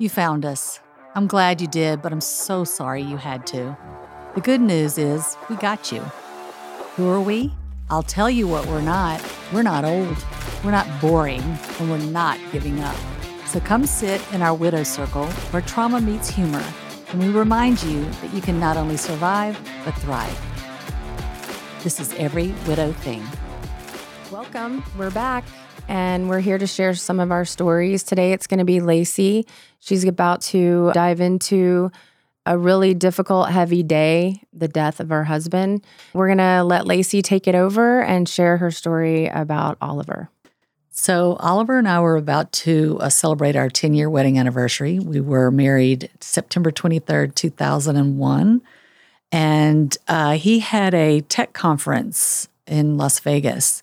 You found us. I'm glad you did, but I'm so sorry you had to. The good news is we got you. Who are we? I'll tell you what we're not. We're not old. We're not boring, and we're not giving up. So come sit in our Widow Circle where trauma meets humor, and we remind you that you can not only survive, but thrive. This is Every Widow Thing. Welcome. We're back. And we're here to share some of our stories. Today it's going to be Lacey. She's about to dive into a really difficult, heavy day, the death of her husband. We're going to let Lacey take it over and share her story about Oliver. So Oliver and I were about to celebrate our 10-year wedding anniversary. We were married September 23rd, 2001. And he had a tech conference in Las Vegas,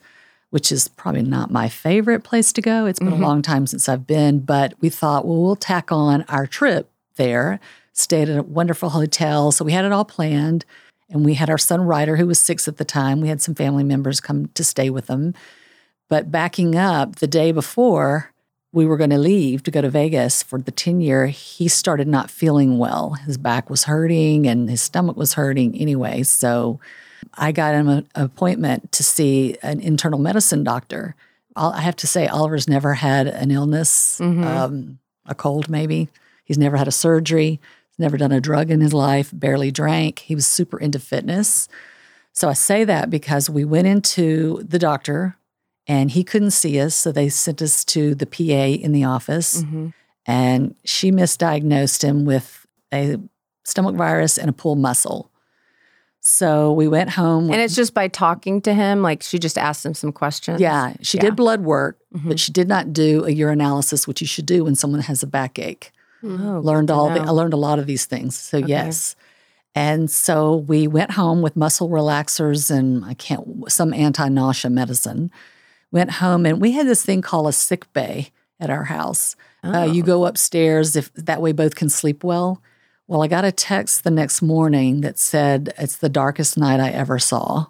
which is probably not my favorite place to go. It's been a long time since I've been, but we thought, well, we'll tack on our trip there, stayed at a wonderful hotel. So we had it all planned, and we had our son Ryder, who was 6 at the time. We had some family members come to stay with them. But backing up, the day before we were going to leave to go to Vegas for the 10-year, he started not feeling well. His back was hurting, and his stomach was hurting anyway, so I got him an appointment to see an internal medicine doctor. I have to say, Oliver's never had an illness, a cold maybe. He's never had a surgery. He's never done a drug in his life, barely drank. He was super into fitness. So I say that because we went into the doctor, and he couldn't see us, so they sent us to the PA in the office, and she misdiagnosed him with a stomach virus and a pulled muscle. So we went home. And it's just by talking to him, like she just asked him some questions? Yeah. She did blood work, but she did not do a urinalysis, which you should do when someone has a backache. I learned a lot of these things. So yes. And so we went home with muscle relaxers and some anti-nausea medicine. Went home, and we had this thing called a sick bay at our house. You go upstairs, if that way both can sleep well. Well, I got a text the next morning that said, it's the darkest night I ever saw.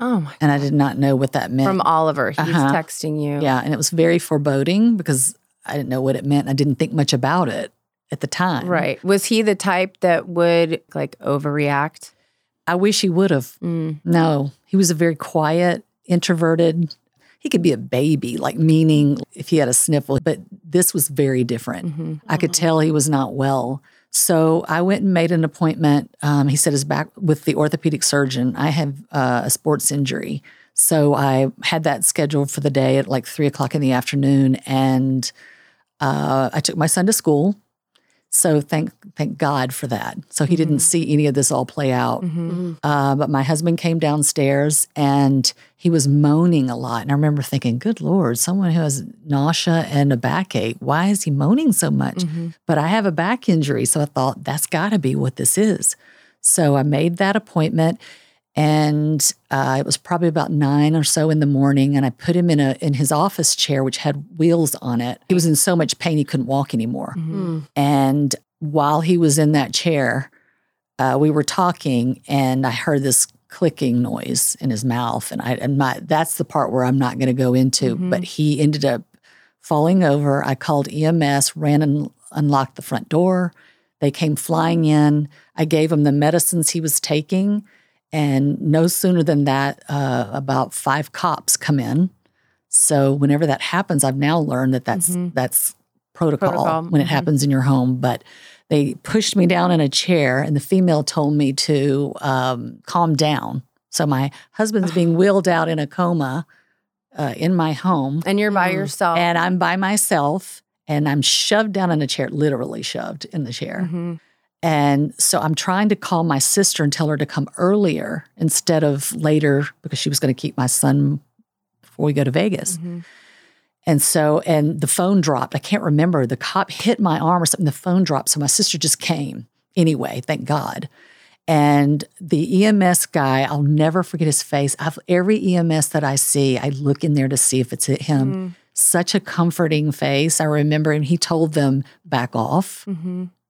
Oh, my God. And I did not know what that meant. From Oliver. He's texting you. Yeah, and it was very foreboding because I didn't know what it meant. I didn't think much about it at the time. Right. Was he the type that would, like, overreact? I wish he would have. No. He was a very quiet, introverted. He could be a baby, like, meaning if he had a sniffle. But this was very different. I could tell he was not well. So I went and made an appointment. He said his back with the orthopedic surgeon. I have a sports injury. So I had that scheduled for the day at like 3:00 in the afternoon. And I took my son to school. So thank God for that. So he didn't see any of this all play out. But my husband came downstairs, and he was moaning a lot. And I remember thinking, good Lord, someone who has nausea and a backache, why is he moaning so much? But I have a back injury. So I thought, that's got to be what this is. So I made that appointment, and it was probably about 9 or so in the morning. And I put him in his office chair, which had wheels on it. He was in so much pain he couldn't walk anymore. And while he was in that chair, we were talking, and I heard this clicking noise in his mouth. That's the part where I'm not going to go into. But he ended up falling over. I called EMS, ran and unlocked the front door. They came flying in. I gave him the medicines he was taking. And no sooner than that, about 5 cops come in. So whenever that happens, I've now learned that that's protocol when it happens in your home. But they pushed me down in a chair, and the female told me to calm down. So my husband's being wheeled out in a coma in my home. And you're by yourself. And I'm by myself, and I'm shoved down in a chair, literally shoved in the chair. And so I'm trying to call my sister and tell her to come earlier instead of later, because she was going to keep my son before we go to Vegas. And the phone dropped. I can't remember. The cop hit my arm or something. The phone dropped. So my sister just came anyway, thank God. And the EMS guy, I'll never forget his face. Every EMS that I see, I look in there to see if it's him. Such a comforting face. I remember, and he told them, back off.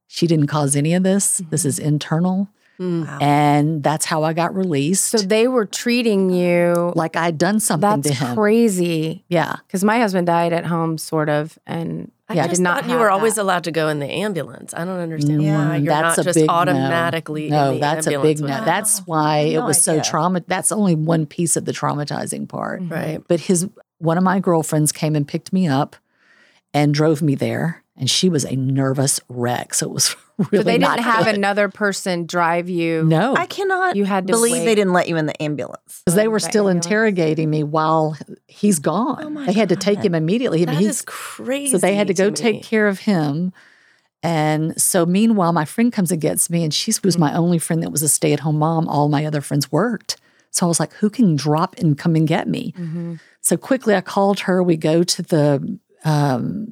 She didn't cause any of this. This is internal. Wow. And that's how I got released. So they were treating you like I'd done something to him. That's crazy. Yeah. Because my husband died at home, sort of, and I did not. You were always allowed to go in the ambulance. I don't understand why you're not just automatically in the ambulance. No, that's a big no. That's why it was so traumatizing. That's only one piece of the traumatizing part. Mm-hmm. Right. But one of my girlfriends came and picked me up and drove me there. And she was a nervous wreck. So it was really so they didn't have another person drive you. No. I cannot believe they didn't let you in the ambulance. Because they were still interrogating me while he's gone. Oh my God. Had to take him immediately. That is crazy. So they had to go take care of him. And so meanwhile, my friend comes and gets me. And she was my only friend that was a stay-at-home mom. All my other friends worked. So I was like, who can drop and come and get me? Mm-hmm. So quickly I called her. We go to the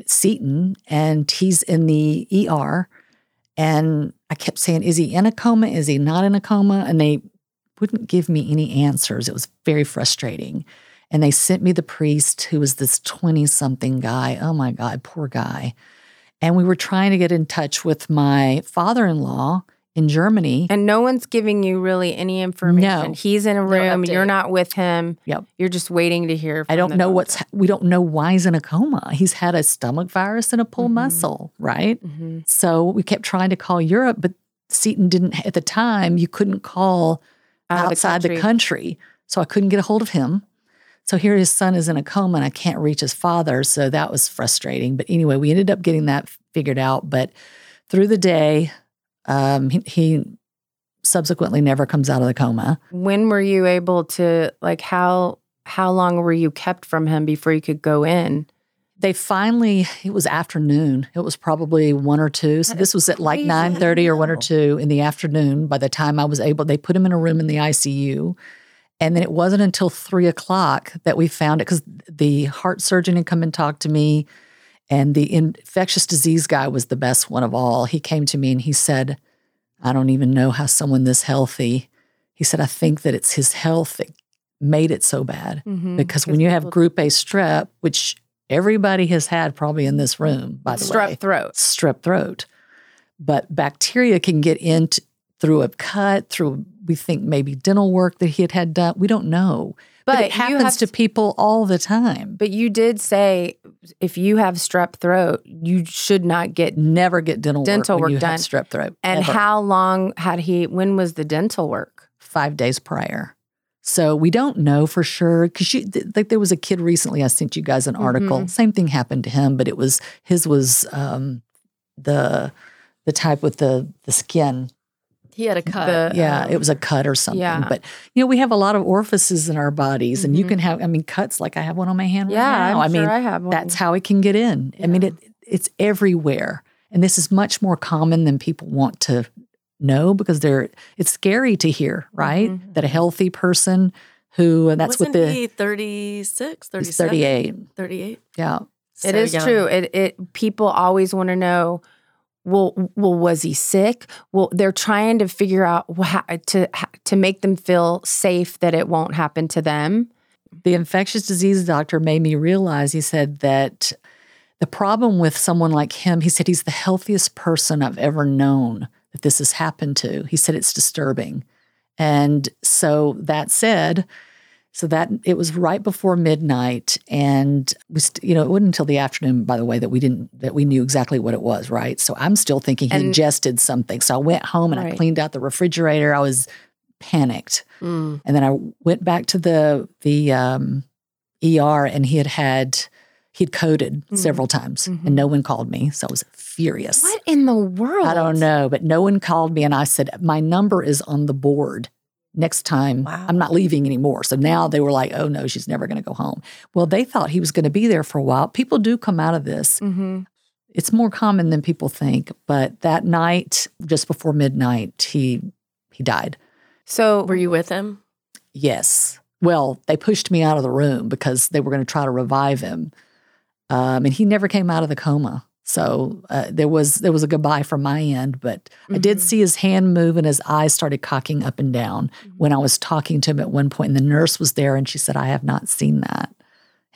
Seton, and he's in the ER, and I kept saying, is he in a coma? Is he not in a coma? And they wouldn't give me any answers. It was very frustrating. And they sent me the priest, who was this 20-something guy. Oh my God, poor guy. And we were trying to get in touch with my father-in-law in Germany. And no one's giving you really any information. No. He's in a room. You're not with him. Yep. You're just waiting to hear from we don't know why he's in a coma. He's had a stomach virus and a pulled muscle, right? Mm-hmm. So we kept trying to call Europe, but Seton didn't, at the time, you couldn't call outside the country. So I couldn't get a hold of him. So here his son is in a coma and I can't reach his father. So that was frustrating. But anyway, we ended up getting that figured out. But through the day, he subsequently never comes out of the coma. When were you able to, how long were you kept from him before you could go in? They finally, it was afternoon. It was probably 1 or 2. So this was at 9:30 or 1 or 2 in the afternoon. By the time I was able, they put him in a room in the ICU. And then it wasn't until 3 o'clock that we found it, because the heart surgeon had come and talked to me. And the infectious disease guy was the best one of all. He came to me and he said, I don't even know how someone this healthy. He said, I think that it's his health that made it so bad. Mm-hmm. Because when you have group A strep, which everybody has had probably in this room, by the way. Strep throat. But bacteria can get in through a cut, through we think maybe dental work that he had done. We don't know. But it happens to people all the time. But you did say if you have strep throat, you should not get dental work when you have strep throat. And how long when was the dental work? 5 days prior. So we don't know for sure, because there was a kid recently, I sent you guys an article. Mm-hmm. Same thing happened to him, but it was the type with the skin. He had a cut. It was a cut or something. Yeah. But, we have a lot of orifices in our bodies, and you can have, cuts like I have one on my hand right now. I'm sure I have one. That's how it can get in. Yeah. It's everywhere. And this is much more common than people want to know, because it's scary to hear, right? Mm-hmm. That a healthy person wasn't he 36, 37? He's 38. 38? Yeah. So it is young. True. People always want to know, Well, was he sick? Well, they're trying to figure out to make them feel safe that it won't happen to them. The infectious disease doctor made me realize, he said that the problem with someone like him, he said he's the healthiest person I've ever known that this has happened to. He said it's disturbing. And so that said, it was right before midnight, and we, it wasn't until the afternoon, by the way, that we knew exactly what it was, right? So I'm still thinking he ingested something. So I went home and I cleaned out the refrigerator. I was panicked, and then I went back to the ER, and he'd coded several times, and no one called me. So I was furious. What in the world? I don't know, but no one called me, and I said my number is on the board. Next time, I'm not leaving anymore. So now they were like, oh, no, she's never going to go home. Well, they thought he was going to be there for a while. People do come out of this. Mm-hmm. It's more common than people think. But that night, just before midnight, he died. So were you with him? Yes. Well, they pushed me out of the room because they were going to try to revive him. And he never came out of the coma. So there was a goodbye from my end, but I did see his hand move and his eyes started cocking up and down when I was talking to him at one point. And the nurse was there, and she said, I have not seen that.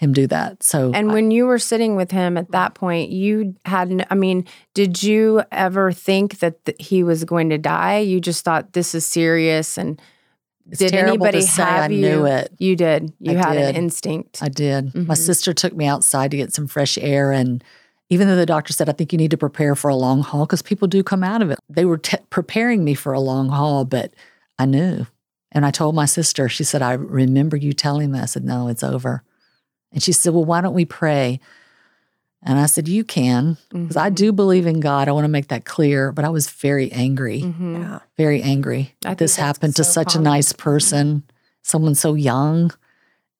him do that. So, and when you were sitting with him at that point, you hadn't, I mean, did you ever think that he was going to die? You just thought this is serious. And it's did anybody to say have I knew you? It. You did. You I had did. An instinct. I did. Mm-hmm. My sister took me outside to get some fresh air, and even though the doctor said, I think you need to prepare for a long haul because people do come out of it. They were preparing me for a long haul, but I knew. And I told my sister, she said, I remember you telling me. I said, no, it's over. And she said, well, why don't we pray? And I said, you can, because I do believe in God. I want to make that clear. But I was very angry, very angry. This happened to such a nice person, someone so young.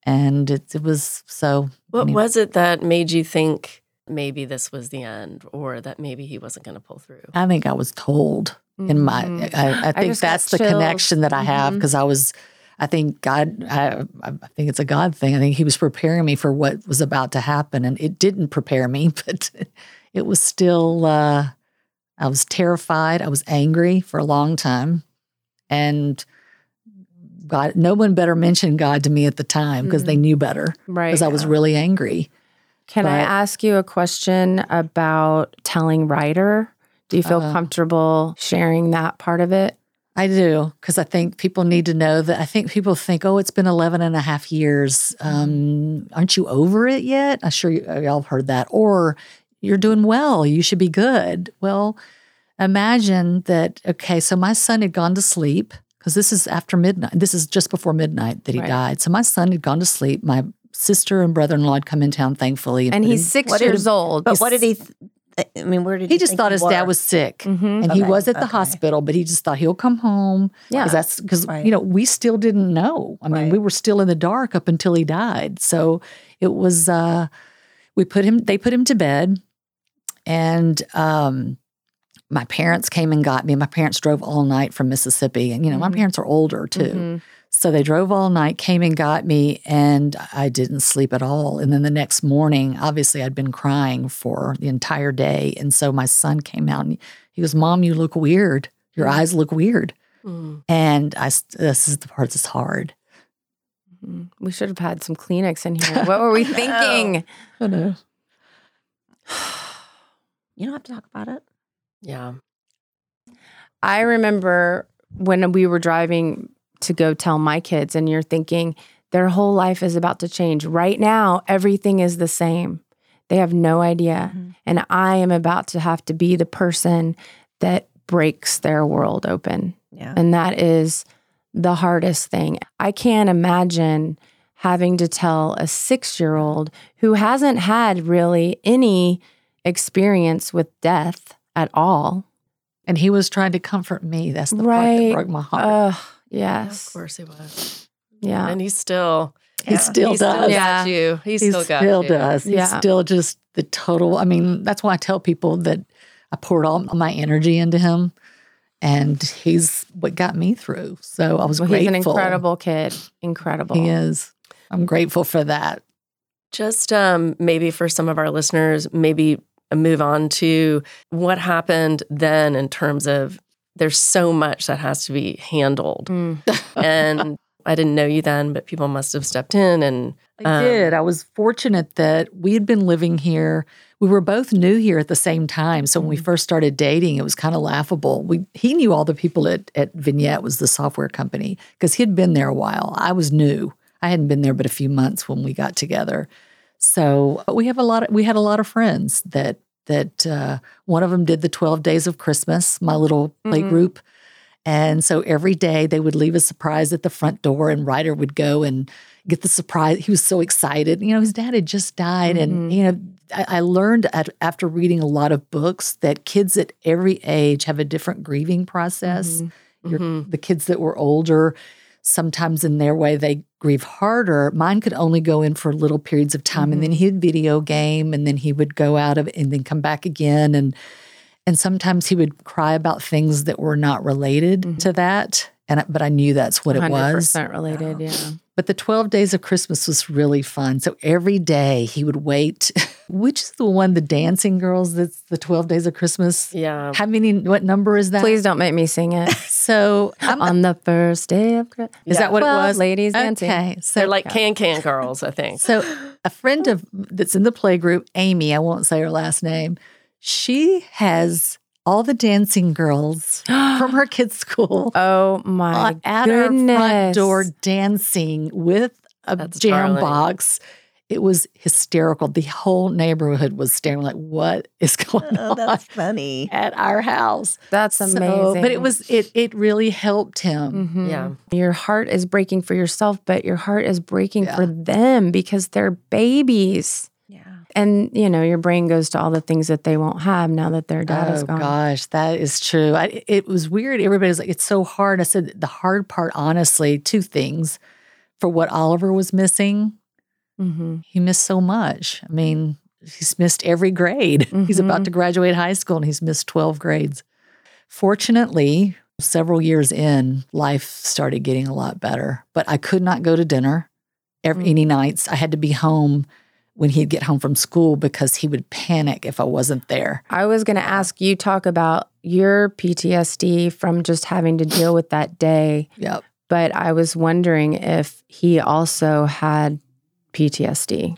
And it was so. What was it that made you think maybe this was the end, or that maybe he wasn't going to pull through? I think I was told. I think that's the connection that I have, because I think it's a God thing. I think he was preparing me for what was about to happen, and it didn't prepare me, but it was still, I was terrified. I was angry for a long time, and God, no one better mentioned God to me at the time because they knew better, right? Because I was really angry. I ask you a question about telling Ryder? Do you feel comfortable sharing that part of it? I do, because I think people need to know that. I think people think, oh, it's been 11 and a half years. Aren't you over it yet? I'm sure y'all have heard that. Or you're doing well. You should be good. Well, imagine that, okay, so my son had gone to sleep, because this is after midnight. This is just before midnight that he died. So my son had gone to sleep. My sister and brother-in-law had come in town, thankfully. And he's 6 years old. But what did he... where did he just thought his dad was sick, and he was at the hospital, but he just thought he'll come home. Yeah, because you know, we still didn't know. I mean, we were still in the dark up until he died. So it was. They put him to bed, and my parents came and got me. My parents drove all night from Mississippi, and you know, my parents are older too. So they drove all night, came and got me, and I didn't sleep at all. And then the next morning, obviously, I'd been crying for the entire day. And so my son came out, and he goes, Mom, you look weird. Your eyes look weird. And this is the part that's hard. We should have had some Kleenex in here. What were we thinking? I know. You don't have to talk about it. Yeah. I remember when we were driving to go tell my kids, and you're thinking their whole life is about to change. Right now, everything is the same. They have no idea. And I am about to have to be the person that breaks their world open. Yeah. And that is the hardest thing. I can't imagine having to tell a 6-year-old who hasn't had really any experience with death at all. And he was trying to comfort me. That's the part that broke my heart. Yes. Of course he was. Yeah. And he still does. Yeah. You. He still got you. Does. Yeah. He's still just the total. I mean, that's why I tell people that I poured all my energy into him, and he's what got me through. So I was grateful. He's an incredible kid. Incredible. He is. I'm grateful for that. Just maybe for some of our listeners, maybe move on to what happened then in terms of there's so much that has to be handled. And I didn't know you then, but people must have stepped in. And I did. I was fortunate that we had been living here. We were both new here at the same time. So when we first started dating, it was kind of laughable. He knew all the people at Vignette, was the software company, because he'd been there a while. I was new. I hadn't been there but a few months when we got together. So we had a lot of friends that one of them did the 12 days of Christmas, my little play group. And so every day they would leave a surprise at the front door, and Ryder would go and get the surprise. He was so excited. You know, his dad had just died. And, you know, I learned after reading a lot of books that kids at every age have a different grieving process. The kids that were older, sometimes in their way, they grieve harder. Mine could only go in for little periods of time, and then he'd video game, and then he would go out of, and then come back again. And sometimes he would cry about things that were not related to that. But I knew that's what it was. 100% related, yeah. But the 12 days of Christmas was really fun. So every day he would wait Which is the one, the dancing girls, that's the 12 Days of Christmas? Yeah. How many, what number is that? Please don't make me sing it. So on the first day of Christmas. Is that what it was? Ladies dancing. Okay. So, they're like can-can girls, I think. So a friend that's in the play group, Amy, I won't say her last name, she has all the dancing girls from her kids' school. Oh, my goodness. At her front door dancing with a jam box. It was hysterical. The whole neighborhood was staring like, what is going on? That's funny. At our house. That's amazing. But it really helped him. Mm-hmm. Yeah. Your heart is breaking for yourself, but your heart is breaking for them because they're babies. Yeah. And, you know, your brain goes to all the things that they won't have now that their dad is gone. Oh, gosh, that is true. It was weird. Everybody's like, it's so hard. I said the hard part, honestly, two things. For what Oliver was missing, he missed so much. I mean, he's missed every grade. Mm-hmm. He's about to graduate high school, and he's missed 12 grades. Fortunately, several years in, life started getting a lot better. But I could not go to dinner any nights. I had to be home when he'd get home from school because he would panic if I wasn't there. I was going to ask you, talk about your PTSD from just having to deal with that day. Yep. But I was wondering if he also had PTSD.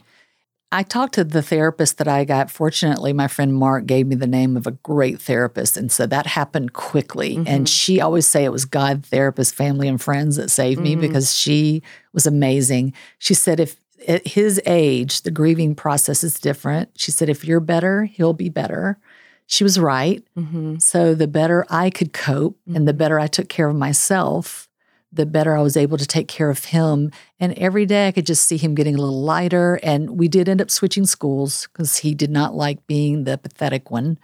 I talked to the therapist that I got. Fortunately, my friend Mark gave me the name of a great therapist. And so that happened quickly. Mm-hmm. And she always say it was God, therapists, family, and friends that saved me because she was amazing. She said if at his age, the grieving process is different. She said if you're better, he'll be better. She was right. Mm-hmm. So the better I could cope and the better I took care of myself, the better I was able to take care of him. And every day I could just see him getting a little lighter. And we did end up switching schools because he did not like being the pathetic one.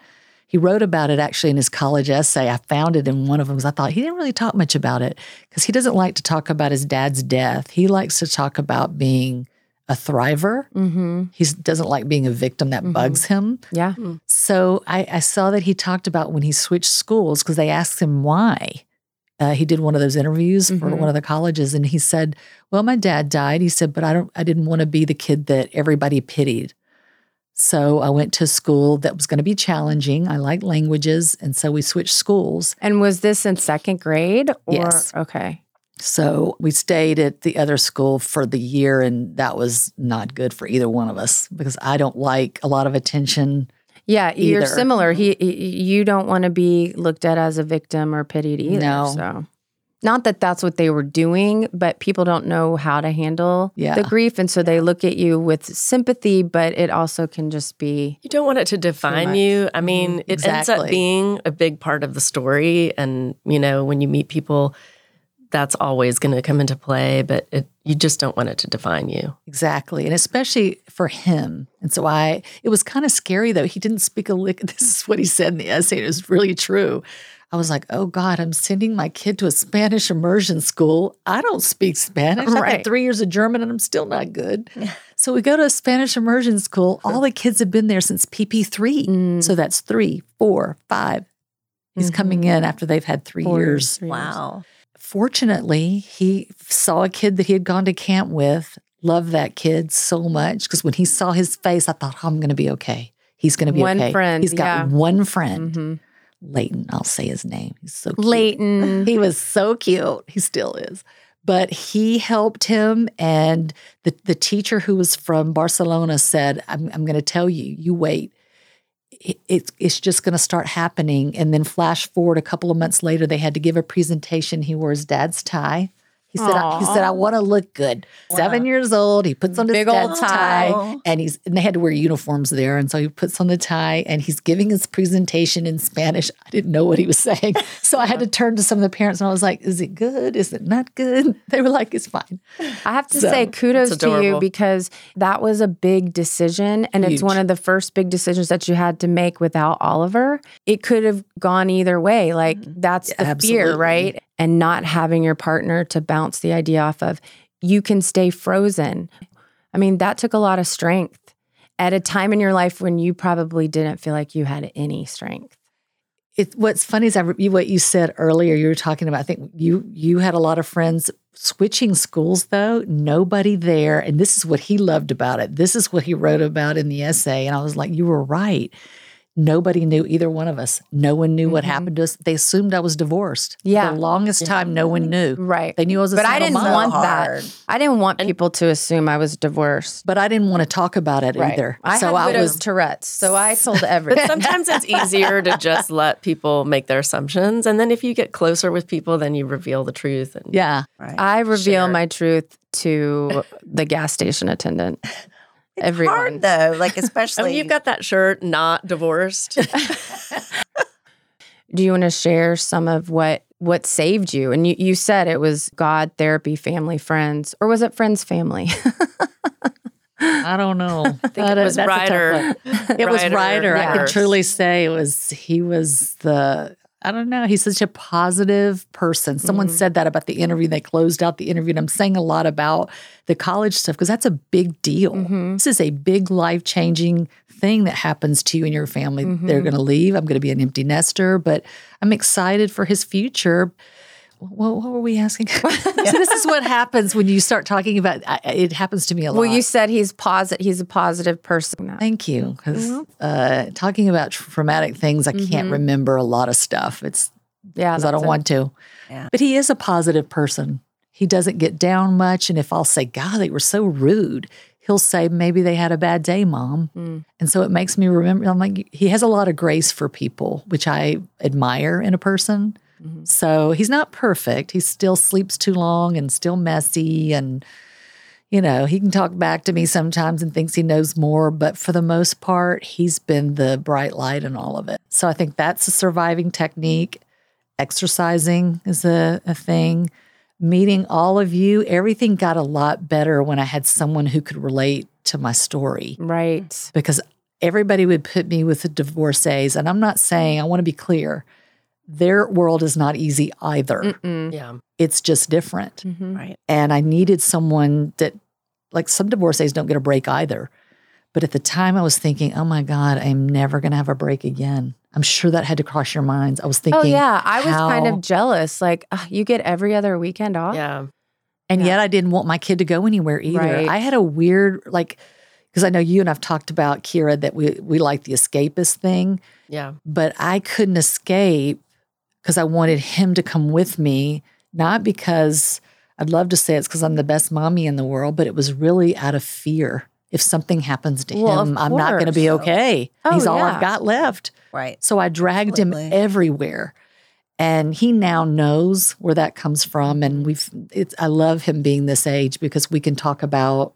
He wrote about it actually in his college essay. I found it in one of them because I thought he didn't really talk much about it because he doesn't like to talk about his dad's death. He likes to talk about being a thriver. Mm-hmm. He doesn't like being a victim. That bugs him. Yeah. Mm-hmm. So I saw that he talked about when he switched schools because they asked him why. He did one of those interviews for one of the colleges, and he said, well, my dad died. He said, but I didn't want to be the kid that everybody pitied. So I went to school that was going to be challenging. I like languages, and so we switched schools. And was this in second grade? Yes. Okay. So we stayed at the other school for the year, and that was not good for either one of us because I don't like a lot of attention. Yeah, you're similar. You don't want to be looked at as a victim or pitied either. No. So. Not that that's what they were doing, but people don't know how to handle the grief, and so they look at you with sympathy, but it also can just be... You don't want it to define you. I mean, it ends up being a big part of the story, and, you know, when you meet people, that's always going to come into play, but you just don't want it to define you. Exactly. And especially for him. And so it was kind of scary though. He didn't speak a lick. This is what he said in the essay. It was really true. I was like, oh God, I'm sending my kid to a Spanish immersion school. I don't speak Spanish. Right. I had 3 years of German and I'm still not good. So we go to a Spanish immersion school. All the kids have been there since PP3. Mm. So that's 3, 4, 5. He's coming in after they've had 3 years. Wow. Fortunately, he saw a kid that he had gone to camp with, loved that kid so much, because when he saw his face, I thought, oh, I'm going to be okay. He's going to be okay. One friend. He's got one friend. Mm-hmm. Leighton, I'll say his name. He's so cute. Leighton. He was so cute. He still is. But he helped him, and the teacher who was from Barcelona said, I'm going to tell you, you wait. It's just going to start happening. And then flash forward a couple of months later, they had to give a presentation. He wore his dad's tie. He said, I want to look good. Wow. 7 years old, he puts on his dad's tie. And they had to wear uniforms there. And so he puts on the tie, and he's giving his presentation in Spanish. I didn't know what he was saying. So I had to turn to some of the parents, and I was like, is it good? Is it not good? They were like, it's fine. I have to say kudos to you because that was a big decision. And Huge. It's one of the first big decisions that you had to make without Oliver. It could have gone either way. Like that's the fear, right? And not having your partner to bounce the idea off of, you can stay frozen. I mean, that took a lot of strength at a time in your life when you probably didn't feel like you had any strength. what's funny is what you said earlier. You were talking about, I think you had a lot of friends switching schools, though. Nobody there. And this is what he loved about it. This is what he wrote about in the essay. And I was like, you were right. Nobody knew either one of us. No one knew what happened to us. They assumed I was divorced. Yeah. For the longest time, no one knew. Right. They knew I was a single mom. But I didn't want that. I didn't want people to assume I was divorced. But I didn't want to talk about it either. I had Tourette's, so I told everything. But sometimes it's easier to just let people make their assumptions. And then if you get closer with people, then you reveal the truth. And, yeah. Right. I reveal my truth to the gas station attendant. It's everyone. Hard, though, like especially. You've got that shirt, not divorced. Do you want to share some of what saved you? And you said it was God, therapy, family, friends, or was it friends, family? I don't know. I think it was Ryder. It was Ryder. Yeah. I can truly say he's such a positive person. Someone said that about the interview. They closed out the interview. And I'm saying a lot about the college stuff because that's a big deal. Mm-hmm. This is a big life-changing thing that happens to you and your family. Mm-hmm. They're going to leave. I'm going to be an empty nester. But I'm excited for his future. What were we asking? So this is what happens when you start talking about, it happens to me a lot. Well, you said he's a positive person. Thank you. Because talking about traumatic things, I can't remember a lot of stuff. It's because I don't want to. Yeah. But he is a positive person. He doesn't get down much. And if I'll say, God, they were so rude, he'll say, maybe they had a bad day, Mom. Mm. And so it makes me remember, I'm like, he has a lot of grace for people, which I admire in a person. So he's not perfect. He still sleeps too long and still messy. And, he can talk back to me sometimes and thinks he knows more. But for the most part, he's been the bright light in all of it. So I think that's a surviving technique. Exercising is a thing. Meeting all of you, everything got a lot better when I had someone who could relate to my story. Right. Because everybody would put me with the divorcees. And I'm not saying, I want to be clear. Their world is not easy either. Mm-mm. Yeah, it's just different. Mm-hmm. Right. And I needed someone that, like some divorcees don't get a break either. But at the time I was thinking, oh my God, I'm never going to have a break again. I'm sure that had to cross your minds. I was thinking, oh yeah, I was kind of jealous. Like, you get every other weekend off? Yeah. And yet I didn't want my kid to go anywhere either. Right. I had a weird, like, because I know you and I've talked about, Kira, that we like the escapist thing. Yeah. But I couldn't escape. Because I wanted him to come with me, not because I'd love to say it's because I'm the best mommy in the world, but it was really out of fear. If something happens to him, I'm not going to be okay. Oh, he's all I've got left. Right. So I dragged him everywhere. And he now knows where that comes from. And I love him being this age because we can talk about,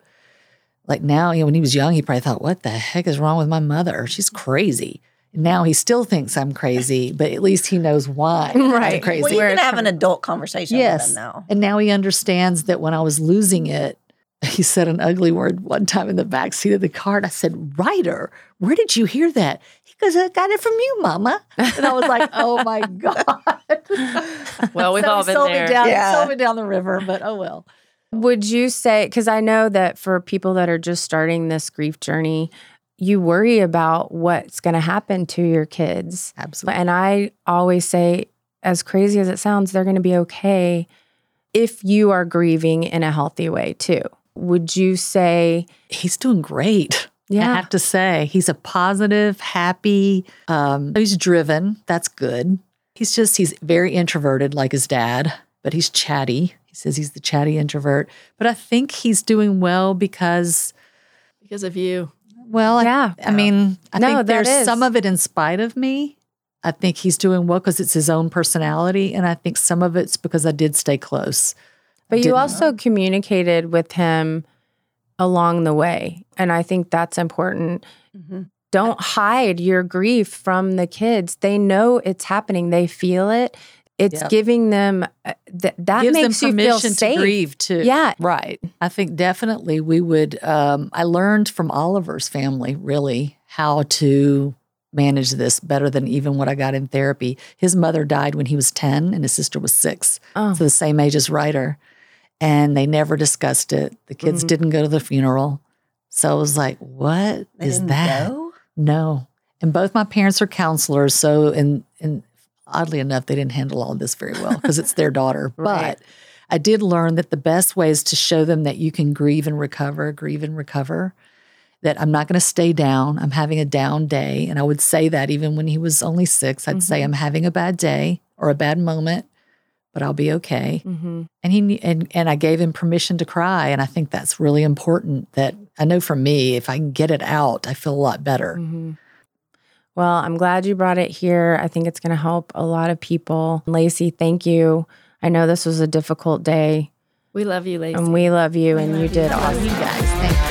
like now, when he was young, he probably thought, what the heck is wrong with my mother? She's crazy. Now he still thinks I'm crazy, but at least he knows why I'm crazy. Well, you can have an adult conversation with him now. And now he understands that when I was losing it, he said an ugly word one time in the backseat of the car. And I said, Ryder, where did you hear that? He goes, I got it from you, Mama. And I was like, oh, my God. Well, we've all been there. Sold me down the river, but oh, well. Would you say, because I know that for people that are just starting this grief journey, you worry about what's going to happen to your kids. Absolutely. And I always say, as crazy as it sounds, they're going to be okay if you are grieving in a healthy way, too. Would you say... He's doing great. Yeah. I have to say. He's a positive, happy... he's driven. That's good. He's very introverted like his dad, but he's chatty. He says he's the chatty introvert. But I think he's doing well because... Because of you. Well, yeah. I think there's some of it in spite of me. I think he's doing well because it's his own personality, and I think some of it's because I did stay close. But you also communicated with him along the way, and I think that's important. Mm-hmm. Don't hide your grief from the kids. They know it's happening. They feel it. It's giving them that makes them you feel safe. To grieve too. Yeah, right. I think definitely we would. I learned from Oliver's family really how to manage this better than even what I got in therapy. His mother died when he was 10, and his sister was 6, so the same age as Ryder, and they never discussed it. The kids didn't go to the funeral, so I was like, "What is that?" No. And both my parents are counselors, so Oddly enough, they didn't handle all of this very well because it's their daughter. Right. But I did learn that the best way is to show them that you can grieve and recover, that I'm not going to stay down. I'm having a down day. And I would say that even when he was only 6, I'd say I'm having a bad day or a bad moment, but I'll be okay. Mm-hmm. And I gave him permission to cry. And I think that's really important, that I know for me, if I can get it out, I feel a lot better. Mm-hmm. Well, I'm glad you brought it here. I think it's going to help a lot of people. Lacey, thank you. I know this was a difficult day. We love you, Lacey. And we love you, and you did awesome. You guys, thank you.